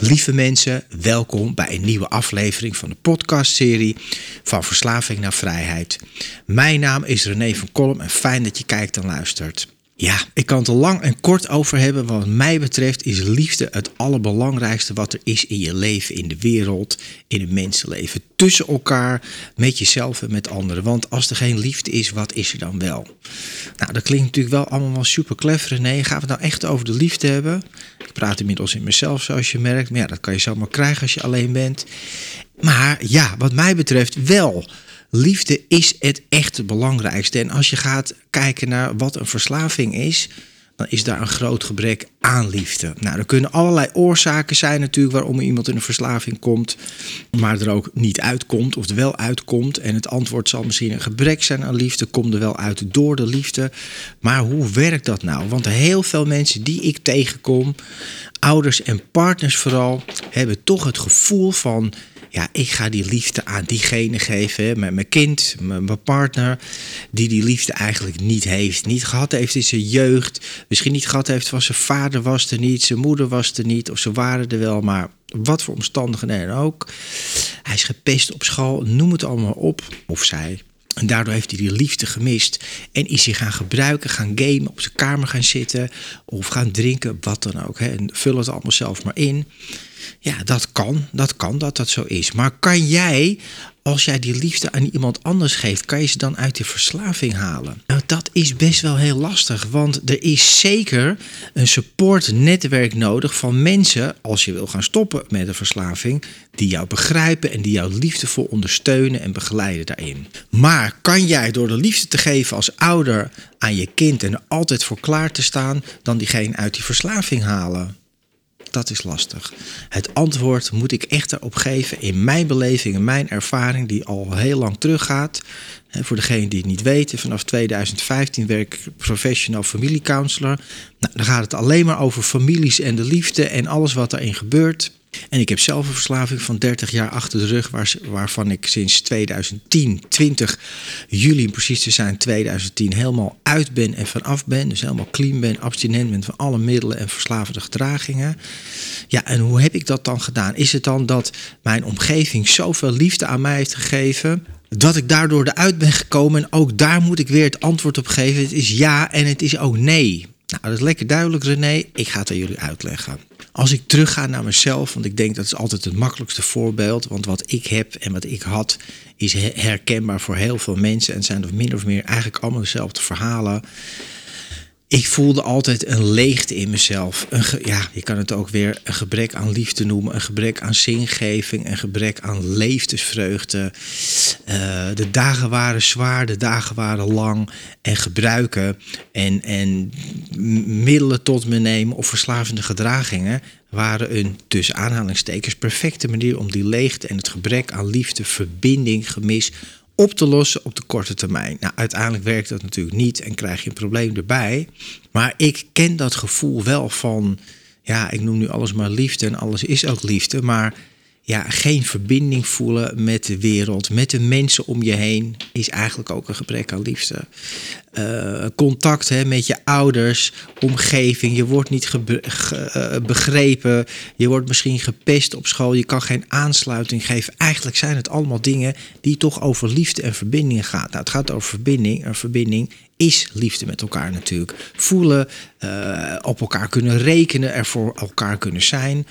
Lieve mensen, welkom bij een nieuwe aflevering van de podcastserie Van Verslaving naar Vrijheid. Mijn naam is René van Kollem en fijn dat je kijkt en luistert. Ja, ik kan het er lang en kort over hebben. Wat mij betreft is liefde het allerbelangrijkste wat er is in je leven, in de wereld, in het mensenleven. Tussen elkaar, met jezelf en met anderen. Want als er geen liefde is, wat is er dan wel? Nou, dat klinkt natuurlijk wel allemaal wel super clever. Nee, gaan we het nou echt over de liefde hebben? Ik praat inmiddels in mezelf, zoals je merkt. Maar ja, dat kan je zomaar krijgen als je alleen bent. Maar ja, wat mij betreft wel. Liefde is het echt belangrijkste. En als je gaat kijken naar wat een verslaving is, dan is daar een groot gebrek aan liefde. Nou, er kunnen allerlei oorzaken zijn natuurlijk waarom iemand in een verslaving komt, maar er ook niet uitkomt of er wel uitkomt. En het antwoord zal misschien een gebrek zijn aan liefde, komt er wel uit door de liefde. Maar hoe werkt dat nou? Want heel veel mensen die ik tegenkom, ouders en partners vooral, hebben toch het gevoel van: ja, ik ga die liefde aan diegene geven, hè, mijn kind, mijn partner, die liefde eigenlijk niet heeft. Niet gehad heeft in zijn jeugd, misschien niet gehad heeft, want zijn vader was er niet, zijn moeder was er niet, of ze waren er wel, maar wat voor omstandigheden ook. Hij is gepest op school, noem het allemaal op, of zij. En daardoor heeft hij die liefde gemist en is hij gaan gebruiken, gaan gamen, op zijn kamer gaan zitten of gaan drinken, wat dan ook. Hè. En vul het allemaal zelf maar in. Ja, dat zo is. Maar kan jij, als jij die liefde aan iemand anders geeft, kan je ze dan uit die verslaving halen? Nou, dat is best wel heel lastig, want er is zeker een supportnetwerk nodig van mensen, als je wil gaan stoppen met de verslaving, die jou begrijpen en die jou liefdevol ondersteunen en begeleiden daarin. Maar kan jij door de liefde te geven als ouder aan je kind en er altijd voor klaar te staan, dan diegene uit die verslaving halen? Dat is lastig. Het antwoord moet ik echt erop geven in mijn beleving en mijn ervaring die al heel lang teruggaat. Voor degenen die het niet weten, vanaf 2015 werk ik professional familiecounselor. Nou, dan gaat het alleen maar over families en de liefde en alles wat daarin gebeurt. En ik heb zelf een verslaving van 30 jaar achter de rug, waarvan ik sinds 20 juli, precies te zijn, 2010, helemaal uit ben en vanaf ben. Dus helemaal clean ben, abstinent ben van alle middelen en verslavende gedragingen. Ja, en hoe heb ik dat dan gedaan? Is het dan dat mijn omgeving zoveel liefde aan mij heeft gegeven, dat ik daardoor eruit ben gekomen? En ook daar moet ik weer het antwoord op geven. Het is ja en het is ook nee. Nou, dat is lekker duidelijk, René. Ik ga het aan jullie uitleggen. Als ik terugga naar mezelf, want ik denk dat is altijd het makkelijkste voorbeeld. Want wat ik heb en wat ik had is herkenbaar voor heel veel mensen. En het zijn er min of meer eigenlijk allemaal dezelfde verhalen. Ik voelde altijd een leegte in mezelf. Je kan het ook weer een gebrek aan liefde noemen. Een gebrek aan zingeving. Een gebrek aan levensvreugde. De dagen waren zwaar. De dagen waren lang. En gebruiken. En middelen tot me nemen of verslavende gedragingen waren een, tussen aanhalingstekens, perfecte manier om die leegte en het gebrek aan liefde, verbinding, gemis op te lossen op de korte termijn. Nou, uiteindelijk werkt dat natuurlijk niet en krijg je een probleem erbij. Maar ik ken dat gevoel wel van, ja, ik noem nu alles maar liefde en alles is ook liefde, maar ja, geen verbinding voelen met de wereld, met de mensen om je heen is eigenlijk ook een gebrek aan liefde. Contact met je ouders, omgeving, je wordt niet begrepen, je wordt misschien gepest op school, je kan geen aansluiting geven. Eigenlijk zijn het allemaal dingen die toch over liefde en verbinding gaan. Nou, het gaat over verbinding en verbinding is liefde met elkaar natuurlijk. Voelen, op elkaar kunnen rekenen, er voor elkaar kunnen zijn.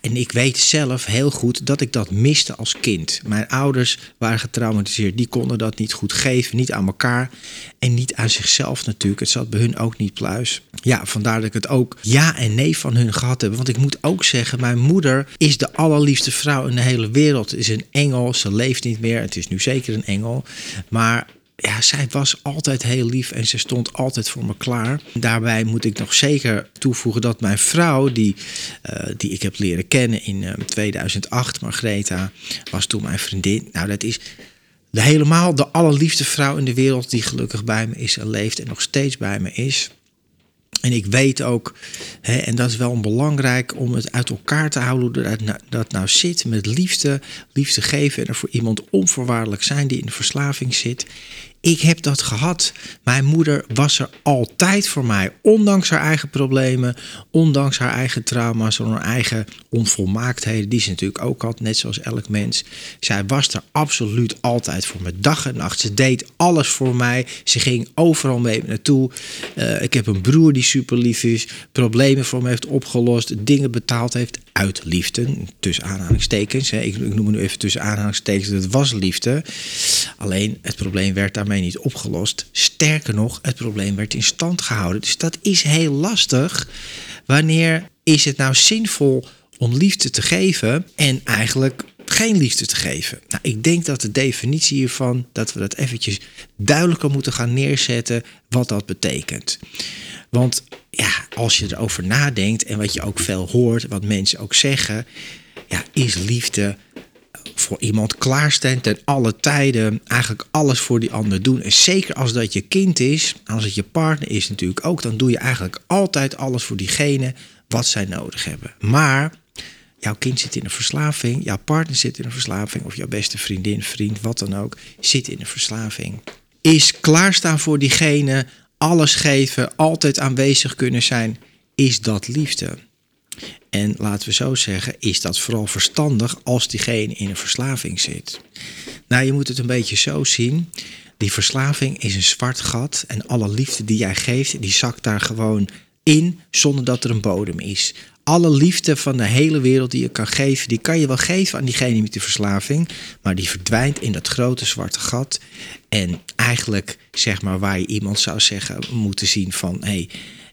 En ik weet zelf heel goed dat ik dat miste als kind. Mijn ouders waren getraumatiseerd. Die konden dat niet goed geven, niet aan elkaar en niet aan zichzelf natuurlijk. Het zat bij hun ook niet pluis. Ja, vandaar dat ik het ook ja en nee van hun gehad heb. Want ik moet ook zeggen, mijn moeder is de allerliefste vrouw in de hele wereld. Ze is een engel, ze leeft niet meer. Het is nu zeker een engel, maar... ja, zij was altijd heel lief en ze stond altijd voor me klaar. Daarbij moet ik nog zeker toevoegen dat mijn vrouw, die ik heb leren kennen in 2008, Margreta, was toen mijn vriendin. Nou, dat is helemaal de allerliefste vrouw in de wereld die gelukkig bij me is en leeft en nog steeds bij me is. En ik weet ook, en dat is wel belangrijk om het uit elkaar te houden, hoe dat nou zit met liefde. Liefde geven en er voor iemand onvoorwaardelijk zijn die in de verslaving zit. Ik heb dat gehad. Mijn moeder was er altijd voor mij. Ondanks haar eigen problemen, ondanks haar eigen trauma's, haar eigen onvolmaaktheden, die ze natuurlijk ook had, net zoals elk mens. Zij was er absoluut altijd voor me, dag en nacht. Ze deed alles voor mij. Ze ging overal mee naartoe. Ik heb een broer die super lief is, problemen voor me heeft opgelost, dingen betaald heeft uit liefde, tussen aanhalingstekens. Ik noem het nu even tussen aanhalingstekens, dat was liefde. Alleen het probleem werd daarmee niet opgelost. Sterker nog, het probleem werd in stand gehouden. Dus dat is heel lastig. Wanneer is het nou zinvol om liefde te geven en eigenlijk geen liefde te geven? Nou, ik denk dat de definitie hiervan, dat we dat eventjes duidelijker moeten gaan neerzetten, wat dat betekent. Want ja, als je erover nadenkt en wat je ook veel hoort, wat mensen ook zeggen, ja, is liefde voor iemand klaarstaan ten alle tijden, eigenlijk alles voor die ander doen. En zeker als dat je kind is, als het je partner is natuurlijk ook, dan doe je eigenlijk altijd alles voor diegene wat zij nodig hebben. Maar jouw kind zit in een verslaving, jouw partner zit in een verslaving, of jouw beste vriendin, vriend, wat dan ook, zit in een verslaving. Is klaarstaan voor diegene, alles geven, altijd aanwezig kunnen zijn, is dat liefde? En laten we zo zeggen, is dat vooral verstandig als diegene in een verslaving zit? Nou, je moet het een beetje zo zien. Die verslaving is een zwart gat en alle liefde die jij geeft, die zakt daar gewoon in zonder dat er een bodem is. Alle liefde van de hele wereld die je kan geven, die kan je wel geven aan diegene met die verslaving, maar die verdwijnt in dat grote zwarte gat. En eigenlijk, zeg maar, waar je iemand zou zeggen moeten zien van, hey,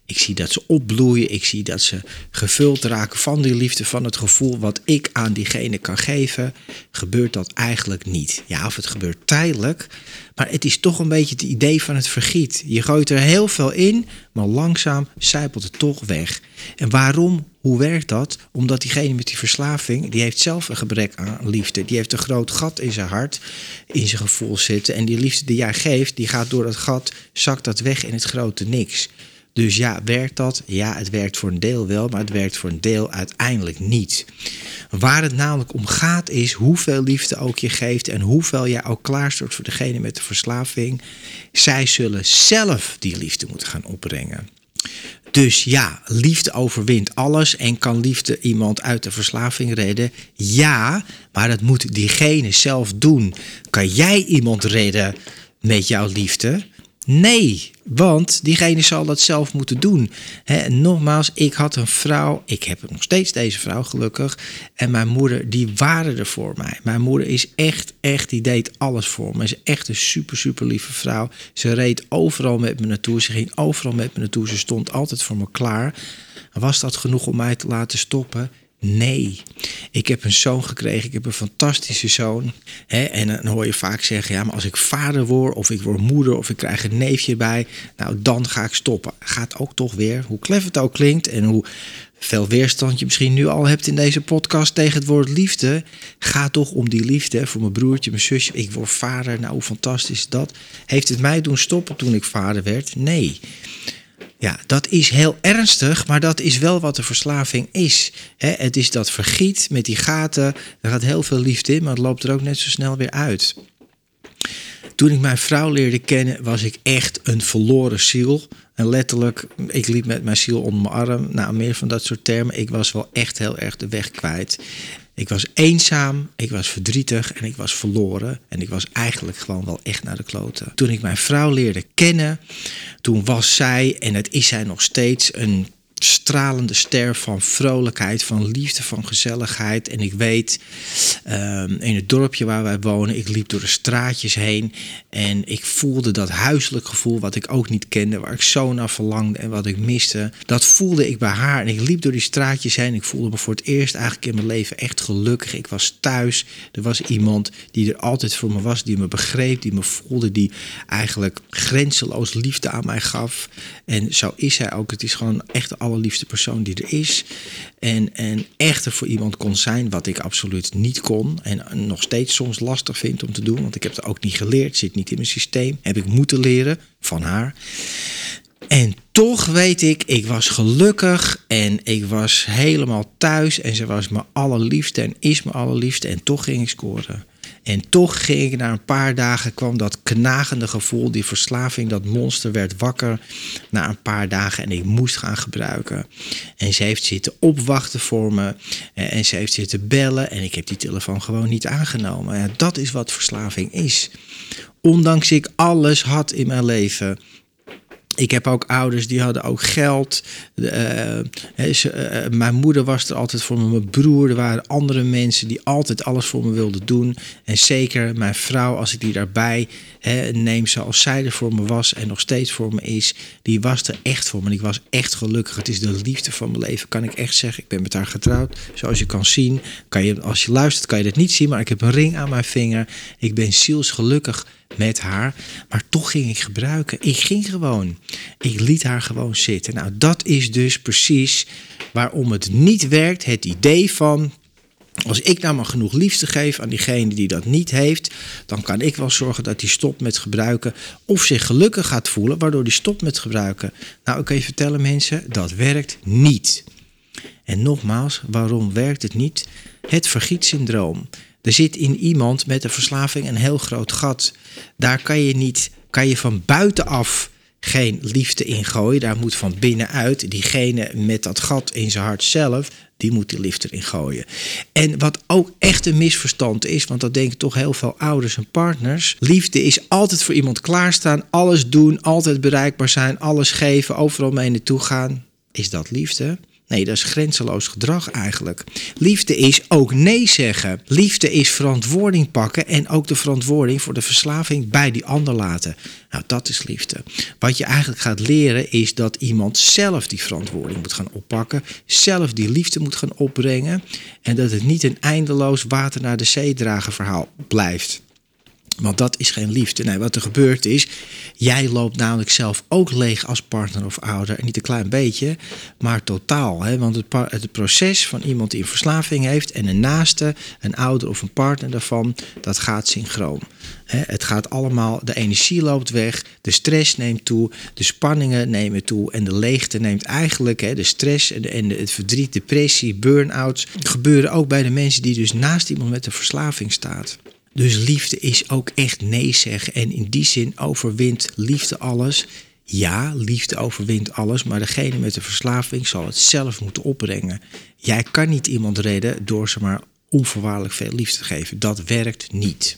ik zie dat ze opbloeien, ik zie dat ze gevuld raken van die liefde, van het gevoel wat ik aan diegene kan geven, gebeurt dat eigenlijk niet. Ja, of het gebeurt tijdelijk, maar het is toch een beetje het idee van het vergiet. Je gooit er heel veel in, maar langzaam sijpelt het toch weg. En waarom? Hoe werkt dat? Omdat diegene met die verslaving, die heeft zelf een gebrek aan liefde. Die heeft een groot gat in zijn hart, in zijn gevoel zitten. En die liefde die jij geeft, die gaat door dat gat, zakt dat weg in het grote niks. Dus ja, werkt dat? Ja, het werkt voor een deel wel, maar het werkt voor een deel uiteindelijk niet. Waar het namelijk om gaat is hoeveel liefde ook je geeft en hoeveel jij ook klaarstort voor degene met de verslaving. Zij zullen zelf die liefde moeten gaan opbrengen. Dus ja, liefde overwint alles en kan liefde iemand uit de verslaving redden? Ja, maar dat moet diegene zelf doen. Kan jij iemand redden met jouw liefde? Nee, want diegene zal dat zelf moeten doen. Nogmaals, ik had een vrouw, ik heb nog steeds deze vrouw gelukkig, en mijn moeder, die waren er voor mij. Mijn moeder is echt, die deed alles voor me. Ze is echt een super lieve vrouw. Ze reed overal met me naartoe, ze ging overal met me naartoe, ze stond altijd voor me klaar. Was dat genoeg om mij te laten stoppen? Nee, ik heb een zoon gekregen, ik heb een fantastische zoon. En dan hoor je vaak zeggen, ja, maar als ik vader word of ik word moeder of ik krijg een neefje bij, nou dan ga ik stoppen. Gaat ook toch weer, hoe klef het ook klinkt en hoe veel weerstand je misschien nu al hebt in deze podcast tegen het woord liefde, gaat toch om die liefde voor mijn broertje, mijn zusje, ik word vader, nou hoe fantastisch is dat. Heeft het mij doen stoppen toen ik vader werd? Nee. Ja, dat is heel ernstig, maar dat is wel wat de verslaving is. Het is dat vergiet met die gaten. Er gaat heel veel liefde in, maar het loopt er ook net zo snel weer uit. Toen ik mijn vrouw leerde kennen, was ik echt een verloren ziel. En letterlijk, ik liep met mijn ziel onder mijn arm. Nou, meer van dat soort termen. Ik was wel echt heel erg de weg kwijt. Ik was eenzaam, ik was verdrietig en ik was verloren. En ik was eigenlijk gewoon wel echt naar de kloten. Toen ik mijn vrouw leerde kennen, toen was zij, en het is zij nog steeds, een stralende ster van vrolijkheid, van liefde, van gezelligheid. En ik weet, in het dorpje waar wij wonen, ik liep door de straatjes heen en ik voelde dat huiselijk gevoel wat ik ook niet kende, waar ik zo naar verlangde en wat ik miste. Dat voelde ik bij haar en ik liep door die straatjes heen. Ik voelde me voor het eerst eigenlijk in mijn leven echt gelukkig. Ik was thuis. Er was iemand die er altijd voor me was, die me begreep, die me voelde, die eigenlijk grenzeloos liefde aan mij gaf. En zo is hij ook. Het is gewoon echt alle liefste persoon die er is. En echter voor iemand kon zijn, wat ik absoluut niet kon. En nog steeds soms lastig vind om te doen. Want ik heb het ook niet geleerd. Zit niet in mijn systeem. Heb ik moeten leren van haar. En toch weet ik was gelukkig en ik was helemaal thuis. En ze was mijn allerliefste en is mijn allerliefste. En toch ging ik scoren. En toch ging ik na een paar dagen, kwam dat knagende gevoel, die verslaving, dat monster werd wakker na een paar dagen en ik moest gaan gebruiken. En ze heeft zitten opwachten voor me en ze heeft zitten bellen en ik heb die telefoon gewoon niet aangenomen. Ja, dat is wat verslaving is. Ondanks ik alles had in mijn leven. Ik heb ook ouders die hadden ook geld. Mijn moeder was er altijd voor me. Mijn broer, er waren andere mensen die altijd alles voor me wilden doen. En zeker mijn vrouw, als ik die daarbij neem, zoals zij er voor me was en nog steeds voor me is. Die was er echt voor me. En ik was echt gelukkig. Het is de liefde van mijn leven, kan ik echt zeggen. Ik ben met haar getrouwd. Zoals je kan zien, als je luistert kan je dat niet zien. Maar ik heb een ring aan mijn vinger. Ik ben zielsgelukkig met haar, maar toch ging ik gebruiken. Ik liet haar gewoon zitten. Nou, dat is dus precies waarom het niet werkt. Het idee van, als ik nou maar genoeg liefde geef aan diegene die dat niet heeft, dan kan ik wel zorgen dat die stopt met gebruiken of zich gelukkig gaat voelen, waardoor die stopt met gebruiken. Nou, ik kan je vertellen mensen, dat werkt niet. En nogmaals, waarom werkt het niet? Het vergietsyndroom. Er zit in iemand met een verslaving een heel groot gat. Daar kan je van buitenaf geen liefde in gooien. Daar moet van binnenuit diegene met dat gat in zijn hart zelf, die moet die liefde erin gooien. En wat ook echt een misverstand is, want dat denken toch heel veel ouders en partners. Liefde is altijd voor iemand klaarstaan, alles doen, altijd bereikbaar zijn, alles geven, overal mee naartoe gaan. Is dat liefde? Nee, dat is grenzeloos gedrag eigenlijk. Liefde is ook nee zeggen. Liefde is verantwoording pakken en ook de verantwoording voor de verslaving bij die ander laten. Nou, dat is liefde. Wat je eigenlijk gaat leren is dat iemand zelf die verantwoording moet gaan oppakken. Zelf die liefde moet gaan opbrengen. En dat het niet een eindeloos water naar de zee dragen verhaal blijft. Want dat is geen liefde. Nee, wat er gebeurt is, jij loopt namelijk zelf ook leeg als partner of ouder. En niet een klein beetje, maar totaal. Hè? Want het proces van iemand die een verslaving heeft en een naaste, een ouder of een partner daarvan, dat gaat synchroon. Het gaat allemaal, de energie loopt weg, de stress neemt toe, de spanningen nemen toe en de leegte neemt eigenlijk. De stress en het verdriet, depressie, burn-outs gebeuren ook bij de mensen die dus naast iemand met een verslaving staat. Dus liefde is ook echt nee zeggen. En in die zin overwint liefde alles. Ja, liefde overwint alles. Maar degene met de verslaving zal het zelf moeten opbrengen. Jij kan niet iemand redden door ze maar onvoorwaardelijk veel liefde te geven. Dat werkt niet.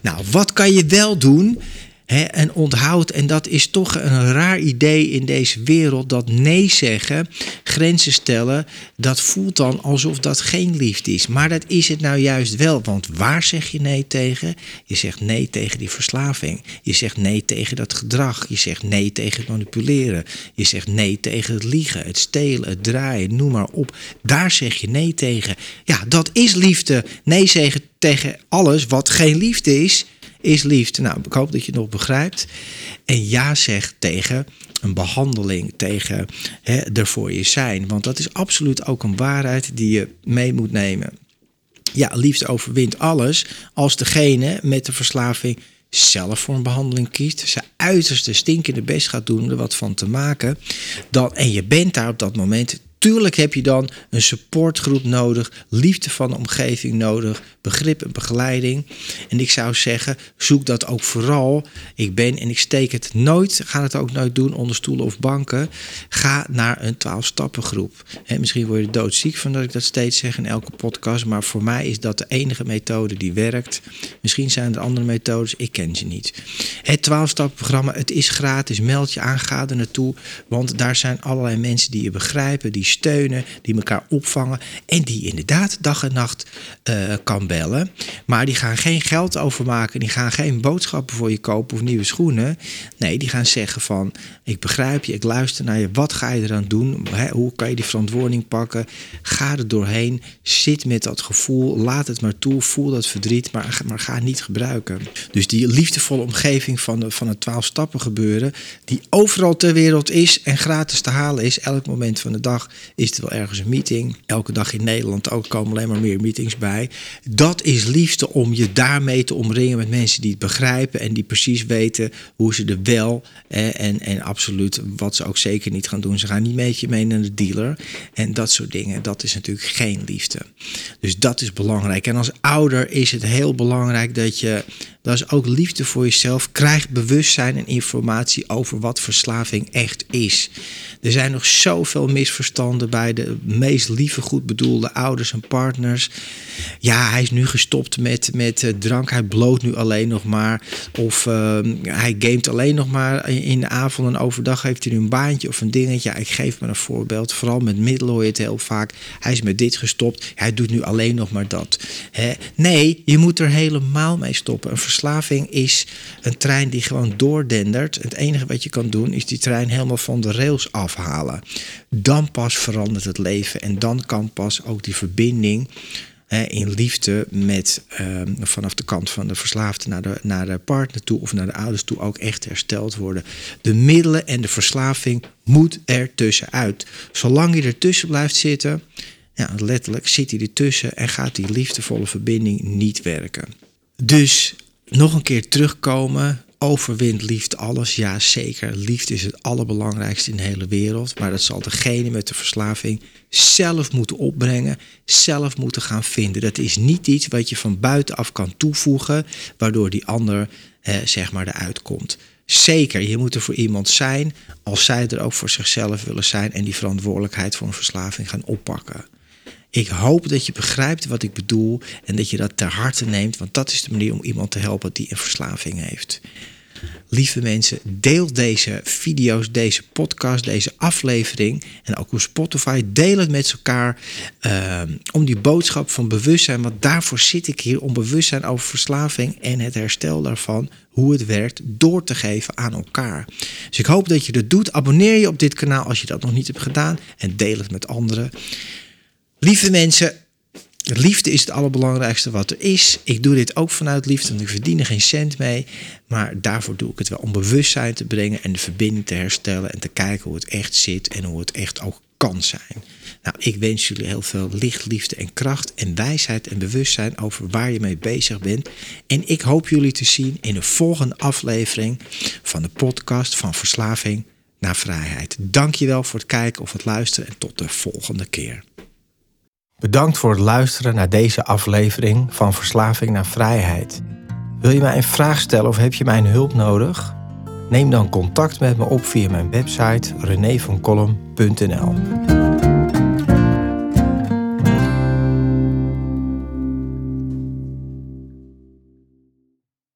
Nou, wat kan je wel doen? En onthoud, en dat is toch een raar idee in deze wereld, dat nee zeggen, grenzen stellen, dat voelt dan alsof dat geen liefde is. Maar dat is het nou juist wel, want waar zeg je nee tegen? Je zegt nee tegen die verslaving. Je zegt nee tegen dat gedrag. Je zegt nee tegen het manipuleren. Je zegt nee tegen het liegen, het stelen, het draaien, noem maar op. Daar zeg je nee tegen. Ja, dat is liefde. Nee zeggen tegen alles wat geen liefde is, is liefde. Nou, ik hoop dat je het nog begrijpt. En ja zeg tegen een behandeling, tegen er voor je zijn. Want dat is absoluut ook een waarheid die je mee moet nemen. Ja, liefde overwint alles als degene met de verslaving zelf voor een behandeling kiest, zijn uiterste stinkende best gaat doen om er wat van te maken. Dan, en je bent daar op dat moment Tuurlijk heb je dan een supportgroep nodig, liefde van de omgeving nodig, begrip en begeleiding. En ik zou zeggen, zoek dat ook vooral. Ik steek het nooit, ga het ook nooit doen onder stoelen of banken. Ga naar een 12-stappengroep. Misschien word je doodziek van dat ik dat steeds zeg in elke podcast, maar voor mij is dat de enige methode die werkt. Misschien zijn er andere methodes, ik ken ze niet. Het 12-stappenprogramma, het is gratis, meld je aan, ga er naartoe, want daar zijn allerlei mensen die je begrijpen, die steunen, die elkaar opvangen en die inderdaad dag en nacht kan bellen. Maar die gaan geen geld overmaken, die gaan geen boodschappen voor je kopen of nieuwe schoenen. Nee, die gaan zeggen van, ik begrijp je, ik luister naar je, wat ga je eraan doen? Hoe kan je die verantwoording pakken? Ga er doorheen, zit met dat gevoel, laat het maar toe, voel dat verdriet, maar ga het niet gebruiken. Dus die liefdevolle omgeving van het 12-stappen gebeuren, die overal ter wereld is en gratis te halen is, elk moment van de dag is er wel ergens een meeting. Elke dag in Nederland ook komen alleen maar meer meetings bij. Dat is liefde, om je daarmee te omringen met mensen die het begrijpen en die precies weten hoe ze er wel en absoluut wat ze ook zeker niet gaan doen. Ze gaan niet met je mee naar de dealer en dat soort dingen. Dat is natuurlijk geen liefde. Dus dat is belangrijk. En als ouder is het heel belangrijk dat je, dat is ook liefde voor jezelf, krijg bewustzijn en informatie over wat verslaving echt is. Er zijn nog zoveel misverstanden bij de meest lieve, goed bedoelde ouders en partners. Ja, hij is nu gestopt met drank, hij bloot nu alleen nog maar. Of hij gamet alleen nog maar in de avond en overdag heeft hij nu een baantje of een dingetje. Ja, ik geef maar een voorbeeld. Vooral met middelen hoor je het heel vaak. Hij is met dit gestopt, hij doet nu alleen nog maar dat. Nee, je moet er helemaal mee stoppen. Een verslaving is een trein die gewoon doordendert. Het enige wat je kan doen is die trein helemaal van de rails afhalen. Dan pas verandert het leven en dan kan pas ook die verbinding in liefde met vanaf de kant van de verslaafde naar de partner toe of naar de ouders toe ook echt hersteld worden. De middelen en de verslaving moet ertussenuit. Zolang je ertussen blijft zitten, ja, letterlijk zit hij ertussen en gaat die liefdevolle verbinding niet werken. Dus nog een keer terugkomen, overwint liefde alles? Ja, zeker. Liefde is het allerbelangrijkste in de hele wereld. Maar dat zal degene met de verslaving zelf moeten opbrengen, zelf moeten gaan vinden. Dat is niet iets wat je van buitenaf kan toevoegen, waardoor die ander zeg maar eruit komt. Zeker, je moet er voor iemand zijn als zij er ook voor zichzelf willen zijn en die verantwoordelijkheid voor een verslaving gaan oppakken. Ik hoop dat je begrijpt wat ik bedoel en dat je dat ter harte neemt, want dat is de manier om iemand te helpen die een verslaving heeft. Lieve mensen, deel deze video's, deze podcast, deze aflevering en ook op Spotify. Deel het met elkaar om die boodschap van bewustzijn, want daarvoor zit ik hier, om bewustzijn over verslaving en het herstel daarvan, hoe het werkt, door te geven aan elkaar. Dus ik hoop dat je dat doet. Abonneer je op dit kanaal als je dat nog niet hebt gedaan en deel het met anderen. Lieve mensen, liefde is het allerbelangrijkste wat er is. Ik doe dit ook vanuit liefde, want ik verdien er geen cent mee. Maar daarvoor doe ik het wel, om bewustzijn te brengen en de verbinding te herstellen en te kijken hoe het echt zit en hoe het echt ook kan zijn. Nou, ik wens jullie heel veel licht, liefde en kracht en wijsheid en bewustzijn over waar je mee bezig bent. En ik hoop jullie te zien in de volgende aflevering van de podcast Van Verslaving naar Vrijheid. Dankjewel voor het kijken of het luisteren en tot de volgende keer. Bedankt voor het luisteren naar deze aflevering Van Verslaving naar Vrijheid. Wil je mij een vraag stellen of heb je mijn hulp nodig? Neem dan contact met me op via mijn website www.renevankollem.nl.